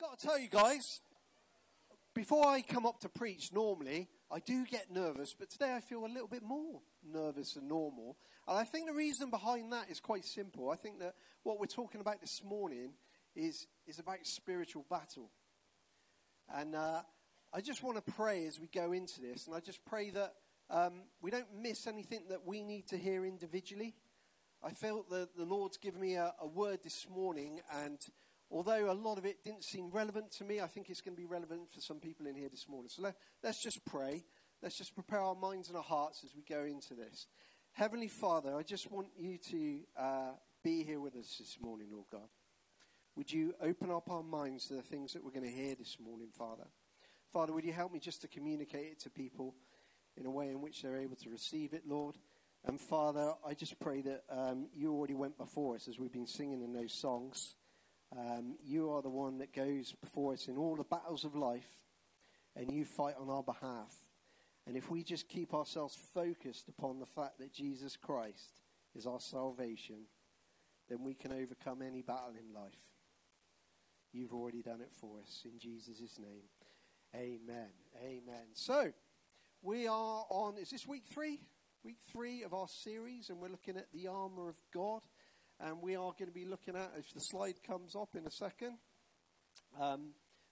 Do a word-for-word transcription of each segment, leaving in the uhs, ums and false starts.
I've got to tell you guys, before I come up to preach normally, I do get nervous, but today I feel a little bit more nervous than normal. And I think the reason behind that is quite simple. I think that what we're talking about this morning is, is about spiritual battle. And uh, I just want to pray as we go into this, and I just pray that um, we don't miss anything that we need to hear individually. I felt that the Lord's given me a, a word this morning, and although a lot of it didn't seem relevant to me, I think it's going to be relevant for some people in here this morning. So let, let's just pray. Let's just prepare our minds and our hearts as we go into this. Heavenly Father, I just want you to uh, be here with us this morning, Lord God. Would you open up our minds to the things that we're going to hear this morning, Father? Father, would you help me just to communicate it to people in a way in which they're able to receive it, Lord? And Father, I just pray that um, you already went before us as we've been singing in those songs. Um, you are the one that goes before us in all the battles of life, and you fight on our behalf. And if we just keep ourselves focused upon the fact that Jesus Christ is our salvation, then we can overcome any battle in life. You've already done it for us, in Jesus' name. Amen. Amen. So, we are on, is this week three? Week three of our series, and we're looking at the armor of God. And we are going to be looking at, if the slide comes up in a second. Um,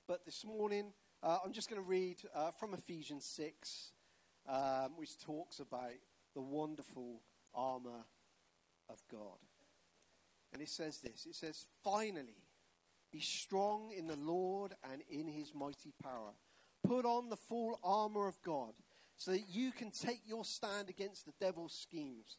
but this morning, uh, I'm just going to read uh, from Ephesians six, um, which talks about the wonderful armor of God. And it says this, it says, "Finally, be strong in the Lord and in his mighty power. Put on the full armor of God, so that you can take your stand against the devil's schemes.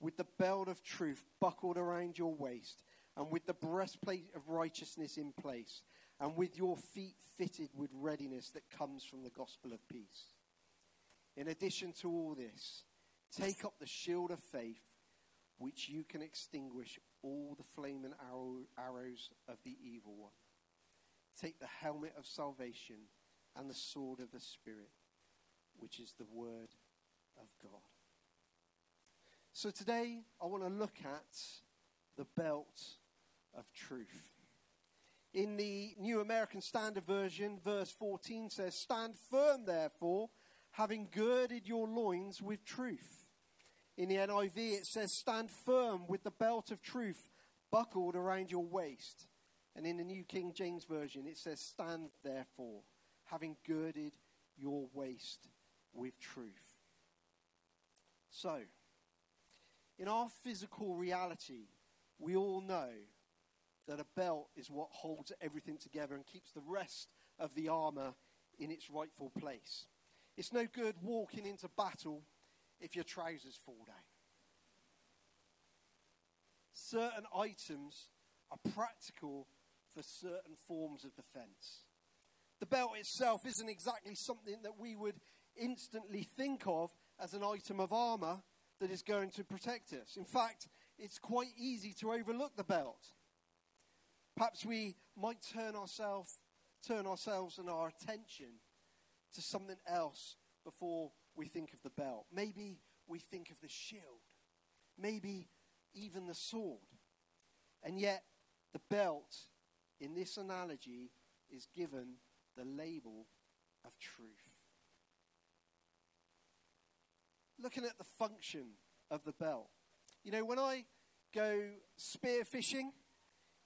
with the belt of truth buckled around your waist, and with the breastplate of righteousness in place, and with your feet fitted with readiness that comes from the gospel of peace. In addition to all this, take up the shield of faith, which you can extinguish all the flaming arrow, arrows of the evil one. Take the helmet of salvation and the sword of the Spirit, which is the word of God." So today, I want to look at the belt of truth. In the New American Standard Version, verse fourteen says, "Stand firm, therefore, having girded your loins with truth." In the N I V, it says, "Stand firm with the belt of truth buckled around your waist." And in the New King James Version, it says, "Stand, therefore, having girded your waist with truth." So, in our physical reality, we all know that a belt is what holds everything together and keeps the rest of the armor in its rightful place. It's no good walking into battle if your trousers fall down. Certain items are practical for certain forms of defense. The belt itself isn't exactly something that we would instantly think of as an item of armor that is going to protect us. In fact, it's quite easy to overlook the belt. Perhaps we might turn ourselves, turn ourselves and our attention to something else before we think of the belt. Maybe we think of the shield. Maybe even the sword. And yet, the belt, in this analogy, is given the label of truth. Looking at the function of the belt. You know, when I go spearfishing,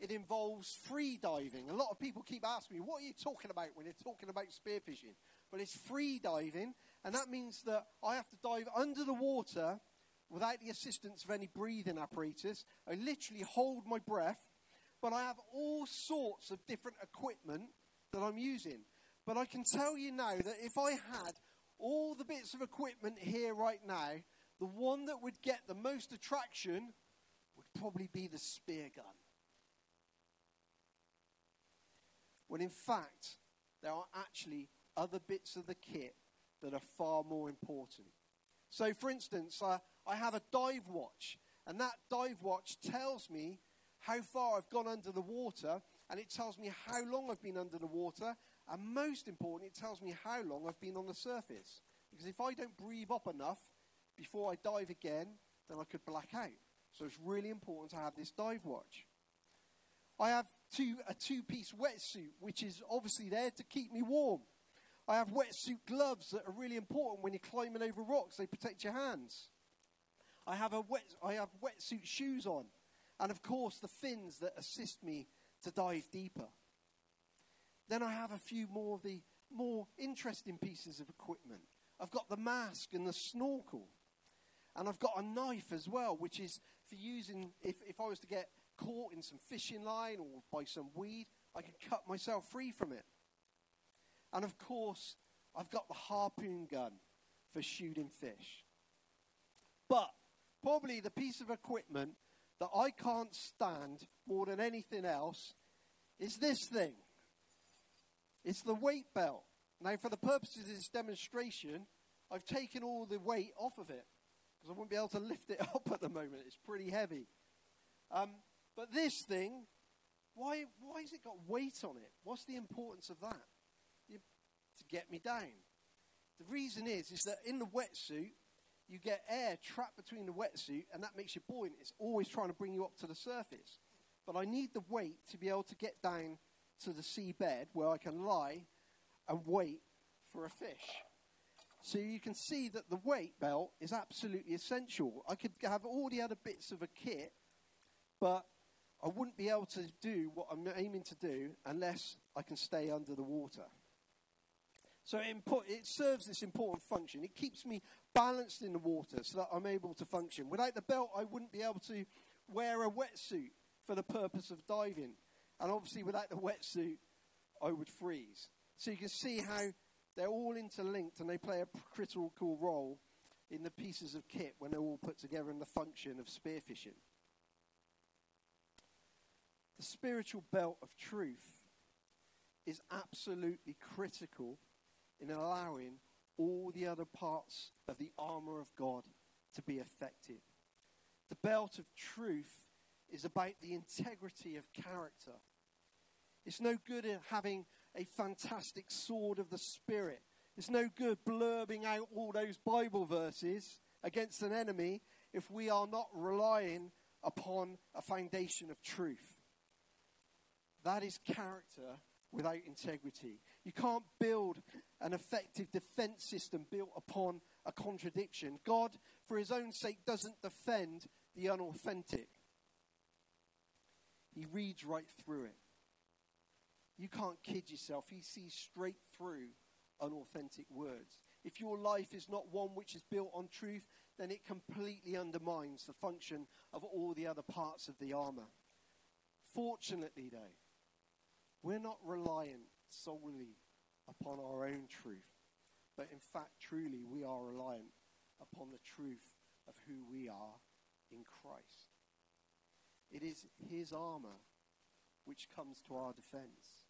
it involves free diving. A lot of people keep asking me, what are you talking about when you're talking about spearfishing? Well, it's free diving, and that means that I have to dive under the water without the assistance of any breathing apparatus. I literally hold my breath, but I have all sorts of different equipment that I'm using. But I can tell you now that if I had all the bits of equipment here right now, the one that would get the most attraction would probably be the spear gun. When in fact, there are actually other bits of the kit that are far more important. So, for instance, I, I have a dive watch, and that dive watch tells me how far I've gone under the water, and it tells me how long I've been under the water, and most important, it tells me how long I've been on the surface. Because if I don't breathe up enough before I dive again, then I could black out. So it's really important to have this dive watch. I have two, a two-piece wetsuit, which is obviously there to keep me warm. I have wetsuit gloves that are really important when you're climbing over rocks. They protect your hands. I have a wet, I have wetsuit shoes on. And, of course, the fins that assist me to dive deeper. Then I have a few more of the more interesting pieces of equipment. I've got the mask and the snorkel. And I've got a knife as well, which is for using, if, if I was to get caught in some fishing line or by some weed, I can cut myself free from it. And of course, I've got the harpoon gun for shooting fish. But probably the piece of equipment that I can't stand more than anything else is this thing. It's the weight belt. Now, for the purposes of this demonstration, I've taken all the weight off of it, because I wouldn't be able to lift it up at the moment. It's pretty heavy. Um, but this thing, why, why has it got weight on it? What's the importance of that? You, to get me down. The reason is, is that in the wetsuit, you get air trapped between the wetsuit, and that makes you buoyant. It's always trying to bring you up to the surface. But I need the weight to be able to get down to the seabed where I can lie and wait for a fish. So you can see that the weight belt is absolutely essential. I could have all the other bits of a kit, but I wouldn't be able to do what I'm aiming to do unless I can stay under the water. So it, impo- it serves this important function. It keeps me balanced in the water so that I'm able to function. Without the belt, I wouldn't be able to wear a wetsuit for the purpose of diving. And obviously, without the wetsuit, I would freeze. So you can see how they're all interlinked, and they play a critical role in the pieces of kit when they're all put together in the function of spearfishing. The spiritual belt of truth is absolutely critical in allowing all the other parts of the armor of God to be effective. The belt of truth is about the integrity of character. It's no good in having a fantastic sword of the Spirit. It's no good blurbing out all those Bible verses against an enemy if we are not relying upon a foundation of truth. That is character without integrity. You can't build an effective defense system built upon a contradiction. God, for his own sake, doesn't defend the unauthentic. He reads right through it. You can't kid yourself. He sees straight through unauthentic words. If your life is not one which is built on truth, then it completely undermines the function of all the other parts of the armor. Fortunately, though, we're not reliant solely upon our own truth. But in fact, truly, we are reliant upon the truth of who we are in Christ. It is his armor which comes to our defense.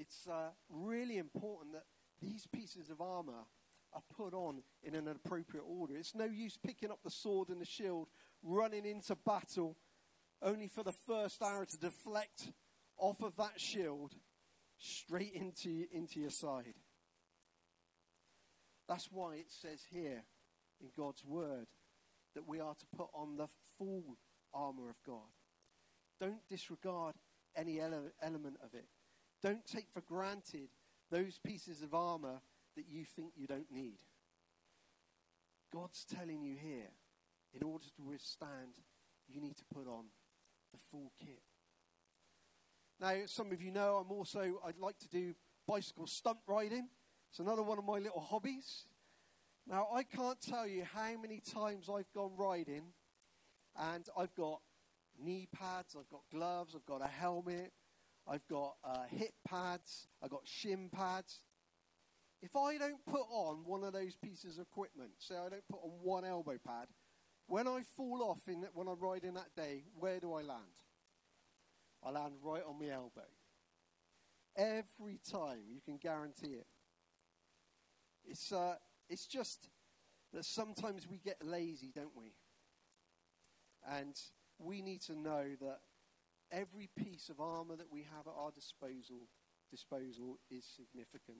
It's uh, really important that these pieces of armor are put on in an appropriate order. It's no use picking up the sword and the shield, running into battle, only for the first arrow to deflect off of that shield straight into, into your side. That's why it says here in God's word that we are to put on the full armor of God. Don't disregard any ele- element of it. Don't take for granted those pieces of armor that you think you don't need. God's telling you here, in order to withstand, you need to put on the full kit. Now, some of you know, I'm also, I'd like to do bicycle stunt riding. It's another one of my little hobbies. Now, I can't tell you how many times I've gone riding, and I've got knee pads, I've got gloves, I've got a helmet, I've got uh, hip pads, I've got shin pads. If I don't put on one of those pieces of equipment, say I don't put on one elbow pad, when I fall off in that, when I'm riding that day, where do I land? I land right on my elbow. Every time, you can guarantee it. It's uh, it's just that sometimes we get lazy, don't we? And we need to know that every piece of armor that we have at our disposal disposal is significant.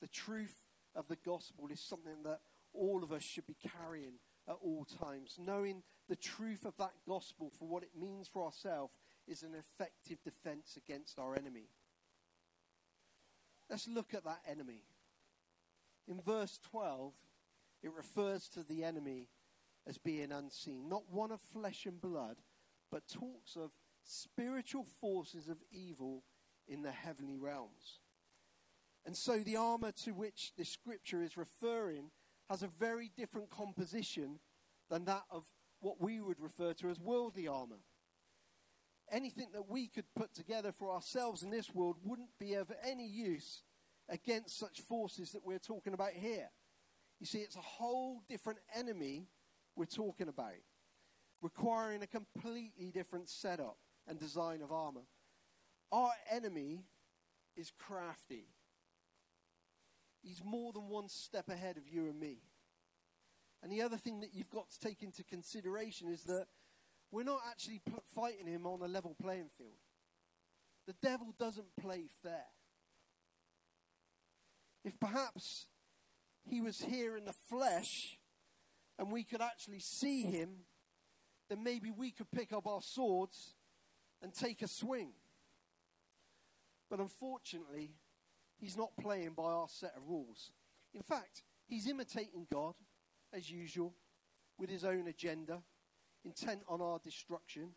The truth of the gospel is something that all of us should be carrying at all times. Knowing the truth of that gospel for what it means for ourselves is an effective defense against our enemy. Let's look at that enemy. In verse twelve, it refers to the enemy as being unseen, not one of flesh and blood, but talks of spiritual forces of evil in the heavenly realms. And so the armor to which this scripture is referring has a very different composition than that of what we would refer to as worldly armor. Anything that we could put together for ourselves in this world wouldn't be of any use against such forces that we're talking about here. You see, it's a whole different enemy we're talking about, requiring a completely different setup and design of armor. Our enemy is crafty. He's more than one step ahead of you and me. And the other thing that you've got to take into consideration is that we're not actually p- fighting him on a level playing field. The devil doesn't play fair. If perhaps he was here in the flesh and we could actually see him, then maybe we could pick up our swords and take a swing. But unfortunately, he's not playing by our set of rules. In fact, he's imitating God, as usual, with his own agenda, intent on our destruction.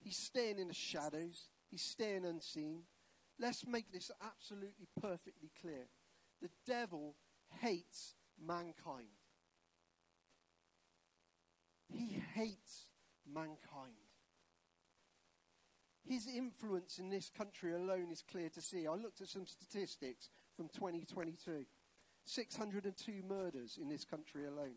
He's staying in the shadows. He's staying unseen. Let's make this absolutely perfectly clear. The devil hates mankind. He hates mankind. His influence in this country alone is clear to see. I looked at some statistics from twenty twenty-two. six hundred two murders in this country alone.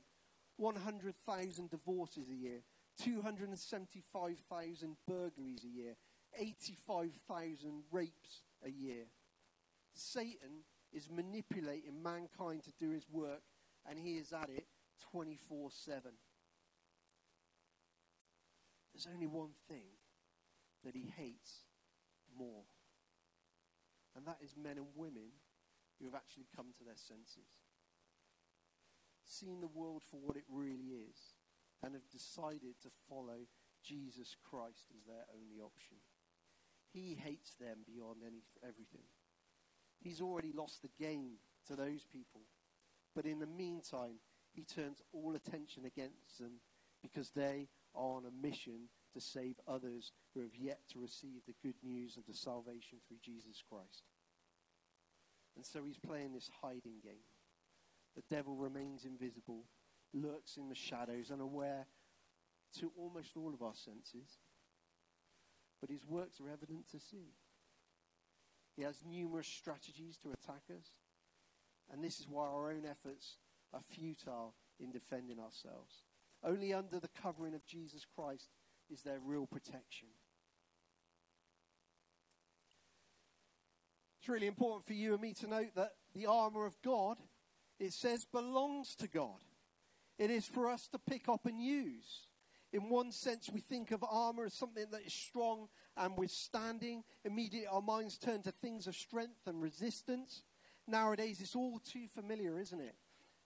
one hundred thousand divorces a year. two hundred seventy-five thousand burglaries a year. eighty-five thousand rapes a year. Satan is manipulating mankind to do his work, and he is at it twenty-four seven. There's only one thing that he hates more. And that is men and women who have actually come to their senses, seen the world for what it really is, and have decided to follow Jesus Christ as their only option. He hates them beyond any, everything. He's already lost the game to those people. But in the meantime, he turns all attention against them because they are on a mission to save others who have yet to receive the good news of the salvation through Jesus Christ. And so he's playing this hiding game. The devil remains invisible, lurks in the shadows, unaware to almost all of our senses. But his works are evident to see. He has numerous strategies to attack us. And this is why our own efforts are futile in defending ourselves. Only under the covering of Jesus Christ is there real protection. It's really important for you and me to note that the armor of God, it says, belongs to God. It is for us to pick up and use. In one sense, we think of armor as something that is strong and withstanding. Immediately, our minds turn to things of strength and resistance. Nowadays, it's all too familiar, isn't it,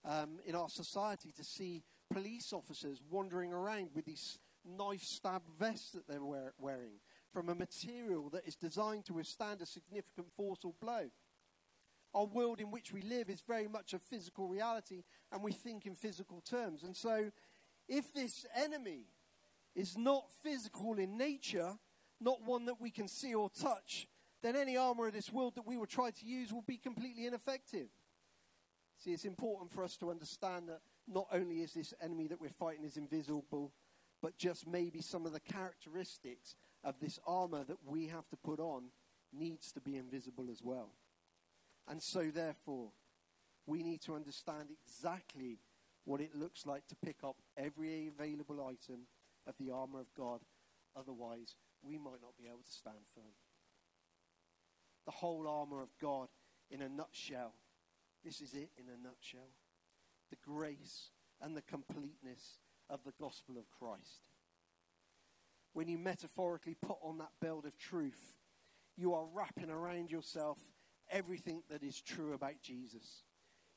um, in our society, to see police officers wandering around with these knife stab vests that they're wear- wearing from a material that is designed to withstand a significant force or blow. Our world in which we live is very much a physical reality, and we think in physical terms. And so if this enemy is not physical in nature, not one that we can see or touch, then any armor of this world that we will try to use will be completely ineffective. See, it's important for us to understand that not only is this enemy that we're fighting is invisible, but just maybe some of the characteristics of this armor that we have to put on needs to be invisible as well. And so, therefore, we need to understand exactly what it looks like to pick up every available item of the armor of God. Otherwise, we might not be able to stand firm. the whole armor of God in a nutshell. This is it in a nutshell. The grace and the completeness of the gospel of Christ. When you metaphorically put on that belt of truth, you are wrapping around yourself everything that is true about Jesus.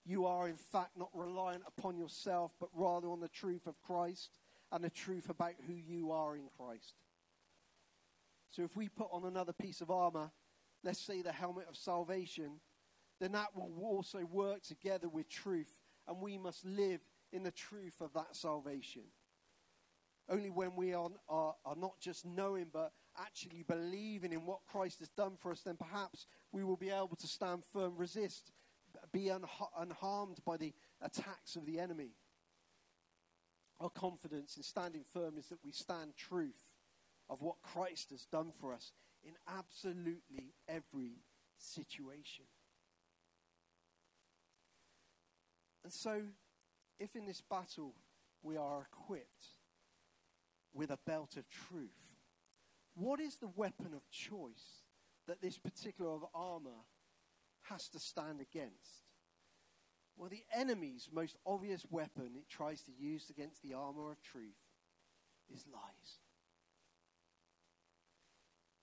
You are, in fact, not reliant upon yourself, but rather on the truth of Christ and the truth about who you are in Christ. So if we put on another piece of armor, let's say the helmet of salvation, then that will also work together with truth, and we must live in the truth of that salvation. Only when we are, are, are not just knowing, but actually believing in what Christ has done for us, then perhaps we will be able to stand firm, resist, be unha- unharmed by the attacks of the enemy. Our confidence in standing firm is that we stand truth of what Christ has done for us in absolutely every situation. And so, if in this battle we are equipped with a belt of truth, what is the weapon of choice that this particular of armor has to stand against? Well, the enemy's most obvious weapon it tries to use against the armor of truth is lies.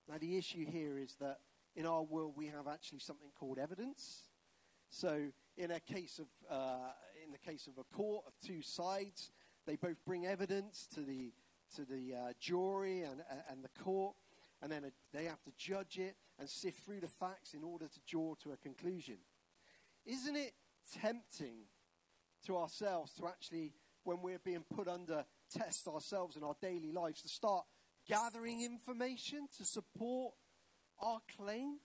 Now, the issue here is that in our world we have actually something called evidence. So, in a case of uh, in the case of a court of two sides, they both bring evidence to the to the uh, jury and and the court, and then a, they have to judge it and sift through the facts in order to draw to a conclusion. Isn't it tempting to ourselves to actually, when we're being put under test ourselves in our daily lives, to start gathering information to support our claim?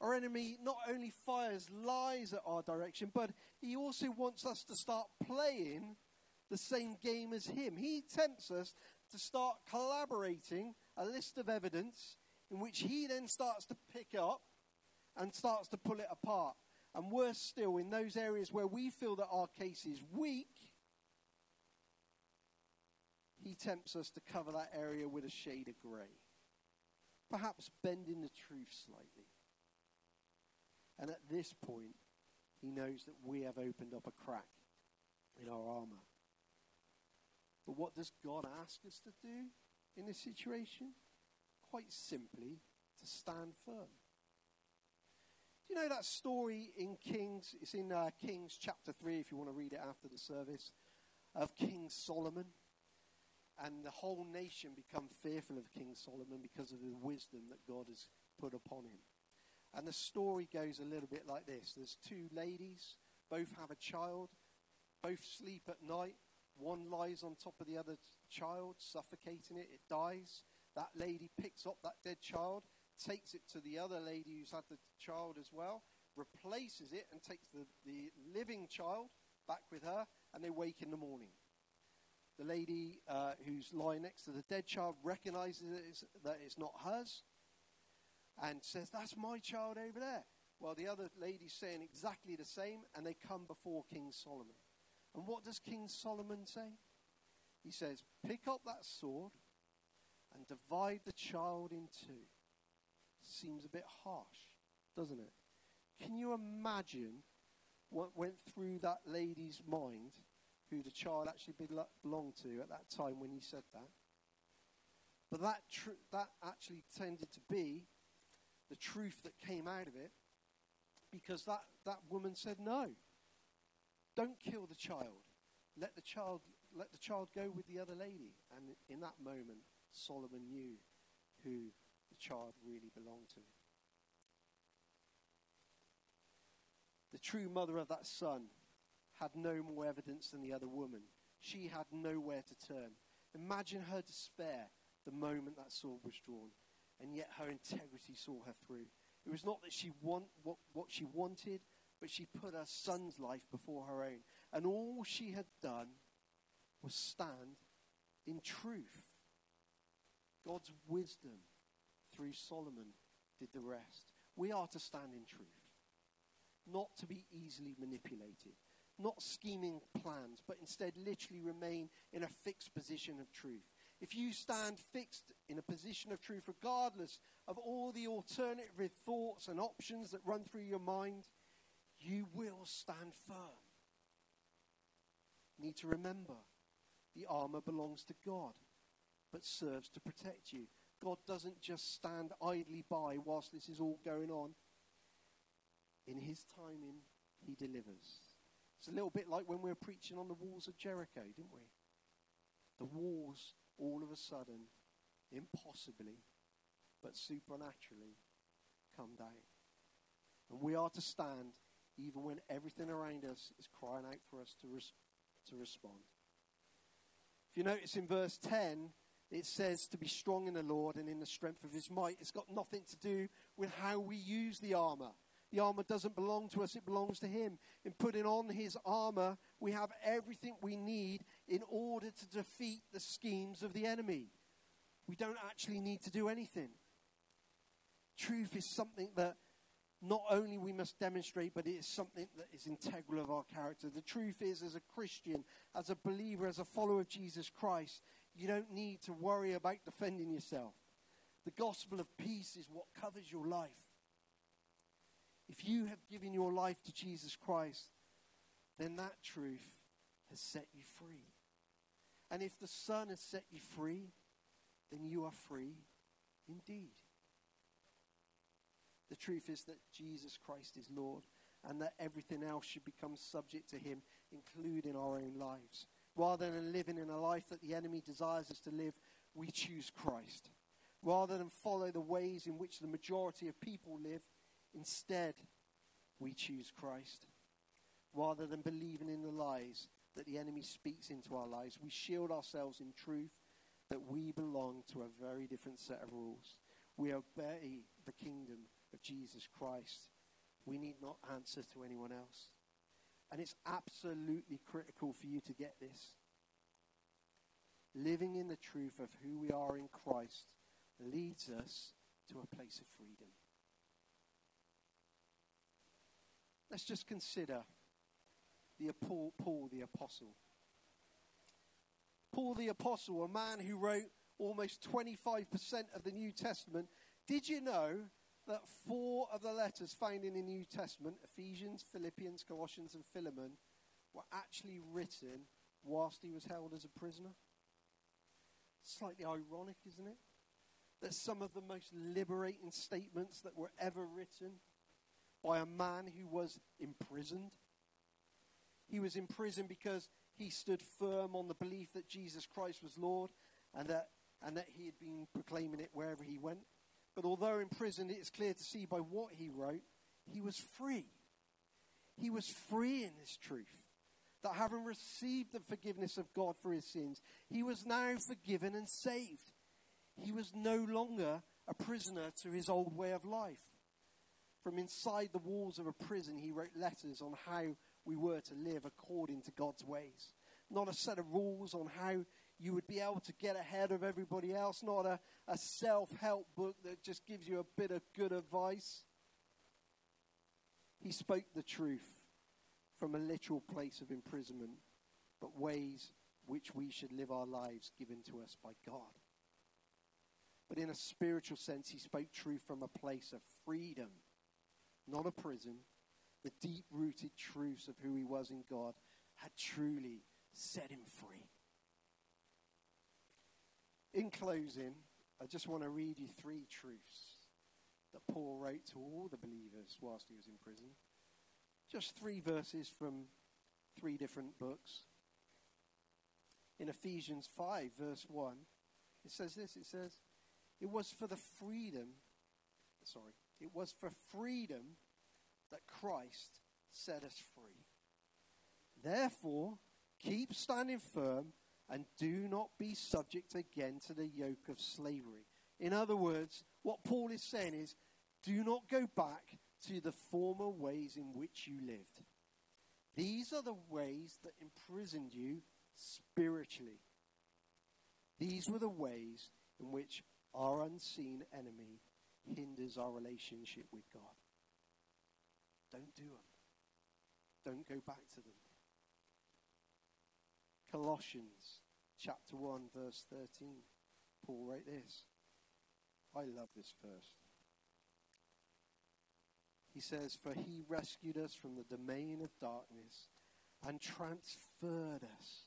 Our enemy not only fires lies at our direction, but he also wants us to start playing the same game as him. He tempts us to start collaborating a list of evidence in which he then starts to pick up and starts to pull it apart. And worse still, in those areas where we feel that our case is weak, he tempts us to cover that area with a shade of grey, perhaps bending the truth slightly. And at this point, he knows that we have opened up a crack in our armor. But what does God ask us to do in this situation? Quite simply, to stand firm. Do you know that story in Kings? It's in uh, Kings chapter three, if you want to read it after the service, of King Solomon. And the whole nation become fearful of King Solomon because of the wisdom that God has put upon him. And the story goes a little bit like this. There's two ladies, both have a child, both sleep at night. One lies on top of the other child, suffocating it. It dies. That lady picks up that dead child, takes it to the other lady who's had the child as well, replaces it and takes the, the living child back with her, and they wake in the morning. The lady uh, who's lying next to the dead child recognizes that it's, that it's not hers and says, "That's my child over there." Well, the other lady's saying exactly the same, and they come before King Solomon. And what does King Solomon say? He says, "Pick up that sword and divide the child in two." Seems a bit harsh, doesn't it? Can you imagine what went through that lady's mind, who the child actually belonged to at that time when he said that? But that tr- that actually tended to be the truth that came out of it, because that, that woman said, "No, don't kill the child. Let the child let the child go with the other lady." And in that moment, Solomon knew who the child really belonged to. The true mother of that son had no more evidence than the other woman. She had nowhere to turn. Imagine her despair the moment that sword was drawn. And yet her integrity saw her through. It was not that she want what, what she wanted, but she put her son's life before her own. And all she had done was stand in truth. God's wisdom through Solomon did the rest. We are to stand in truth, not to be easily manipulated, not scheming plans, but instead literally remain in a fixed position of truth. If you stand fixed in a position of truth, regardless of all the alternative thoughts and options that run through your mind, you will stand firm. You need to remember, the armor belongs to God, but serves to protect you. God doesn't just stand idly by whilst this is all going on. In his timing, he delivers. It's a little bit like when we were preaching on the walls of Jericho, didn't we? The walls, all of a sudden, impossibly, but supernaturally, come down. And we are to stand even when everything around us is crying out for us to, res- to respond. If you notice in verse ten, it says to be strong in the Lord and in the strength of his might. It's got nothing to do with how we use the armor. The armor doesn't belong to us, it belongs to him. In putting on his armor, we have everything we need in order to defeat the schemes of the enemy. We don't actually need to do anything. Truth is something that not only we must demonstrate, but it is something that is integral of our character. The truth is, as a Christian, as a believer, as a follower of Jesus Christ, you don't need to worry about defending yourself. The gospel of peace is what covers your life. If you have given your life to Jesus Christ, then that truth has set you free. And if the Son has set you free, then you are free indeed. The truth is that Jesus Christ is Lord, and that everything else should become subject to him, including our own lives. Rather than living in a life that the enemy desires us to live, we choose Christ. Rather than follow the ways in which the majority of people live, instead, we choose Christ. Rather than believing in the lies that the enemy speaks into our lives, we shield ourselves in truth that we belong to a very different set of rules. We obey the kingdom of Jesus Christ. We need not answer to anyone else. And it's absolutely critical for you to get this. Living in the truth of who we are in Christ leads us to a place of freedom. Let's just consider the Paul, Paul the Apostle. Paul the Apostle, a man who wrote almost twenty-five percent of the New Testament. Did you know that four of the letters found in the New Testament, Ephesians, Philippians, Colossians, and Philemon, were actually written whilst he was held as a prisoner? Slightly ironic, isn't it? That some of the most liberating statements that were ever written by a man who was imprisoned. He was in prison because he stood firm on the belief that Jesus Christ was Lord, and that, and that he had been proclaiming it wherever he went. But although in prison, it is clear to see by what he wrote, he was free. He was free in this truth, that having received the forgiveness of God for his sins, he was now forgiven and saved. He was no longer a prisoner to his old way of life. From inside the walls of a prison, he wrote letters on how we were to live according to God's ways. Not a set of rules on how you would be able to get ahead of everybody else. Not a, a self-help book that just gives you a bit of good advice. He spoke the truth from a literal place of imprisonment, but ways which we should live our lives given to us by God. But in a spiritual sense, he spoke truth from a place of freedom, not a prison. The deep-rooted truths of who he was in God had truly set him free. In closing, I just want to read you three truths that Paul wrote to all the believers whilst he was in prison. Just three verses from three different books. In Ephesians five, verse one, it says this, it says, It was for the freedom, sorry, it was for freedom that Christ set us free. Therefore, keep standing firm and do not be subject again to the yoke of slavery. In other words, what Paul is saying is, do not go back to the former ways in which you lived. These are the ways that imprisoned you spiritually. These were the ways in which our unseen enemy hinders our relationship with God. Don't do them. Don't go back to them. Colossians chapter one, verse thirteen. Paul wrote this. I love this verse. He says, for he rescued us from the domain of darkness and transferred us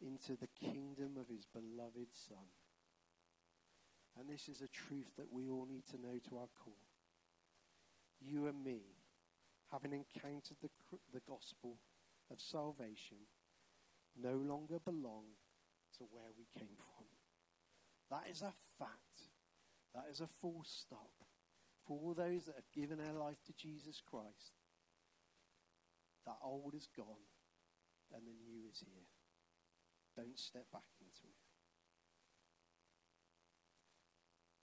into the kingdom of his beloved Son. And this is a truth that we all need to know to our core. You and me, having encountered the, the gospel of salvation, no longer belong to where we came from. That is a fact. That is a full stop. For all those that have given their life to Jesus Christ, that old is gone and the new is here. Don't step back into it.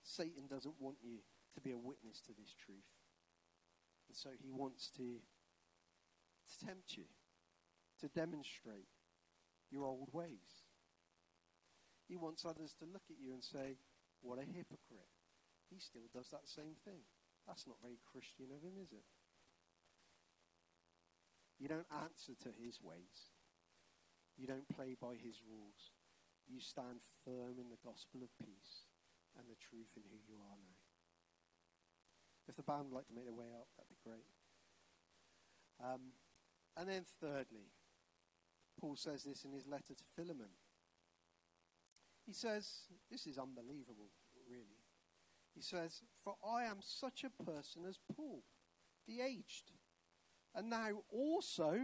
Satan doesn't want you to be a witness to this truth. And so he wants to, to tempt you, to demonstrate your old ways. He wants others to look at you and say, what a hypocrite. He still does that same thing. That's not very Christian of him, is it? You don't answer to his ways. You don't play by his rules. You stand firm in the gospel of peace and the truth in who you are now. If the band would like to make their way up, that'd be great. Um, and then thirdly, Paul says this in his letter to Philemon. He says, this is unbelievable, really. He says, for I am such a person as Paul, the aged, and now also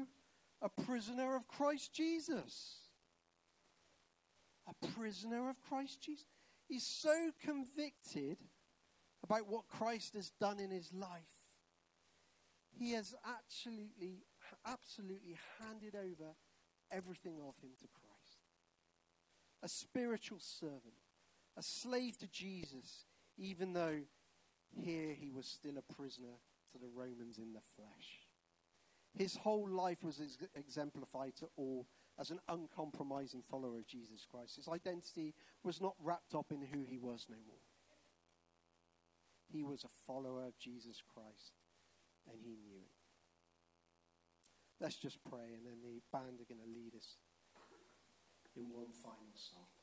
a prisoner of Christ Jesus. A prisoner of Christ Jesus. He's so convicted about what Christ has done in his life. He has absolutely, absolutely handed over everything of him to Christ. A spiritual servant, a slave to Jesus, even though here he was still a prisoner to the Romans in the flesh. His whole life was ex- exemplified to all as an uncompromising follower of Jesus Christ. His identity was not wrapped up in who he was no more. He was a follower of Jesus Christ, and he knew it. Let's just pray, and then the band are going to lead us in one final song.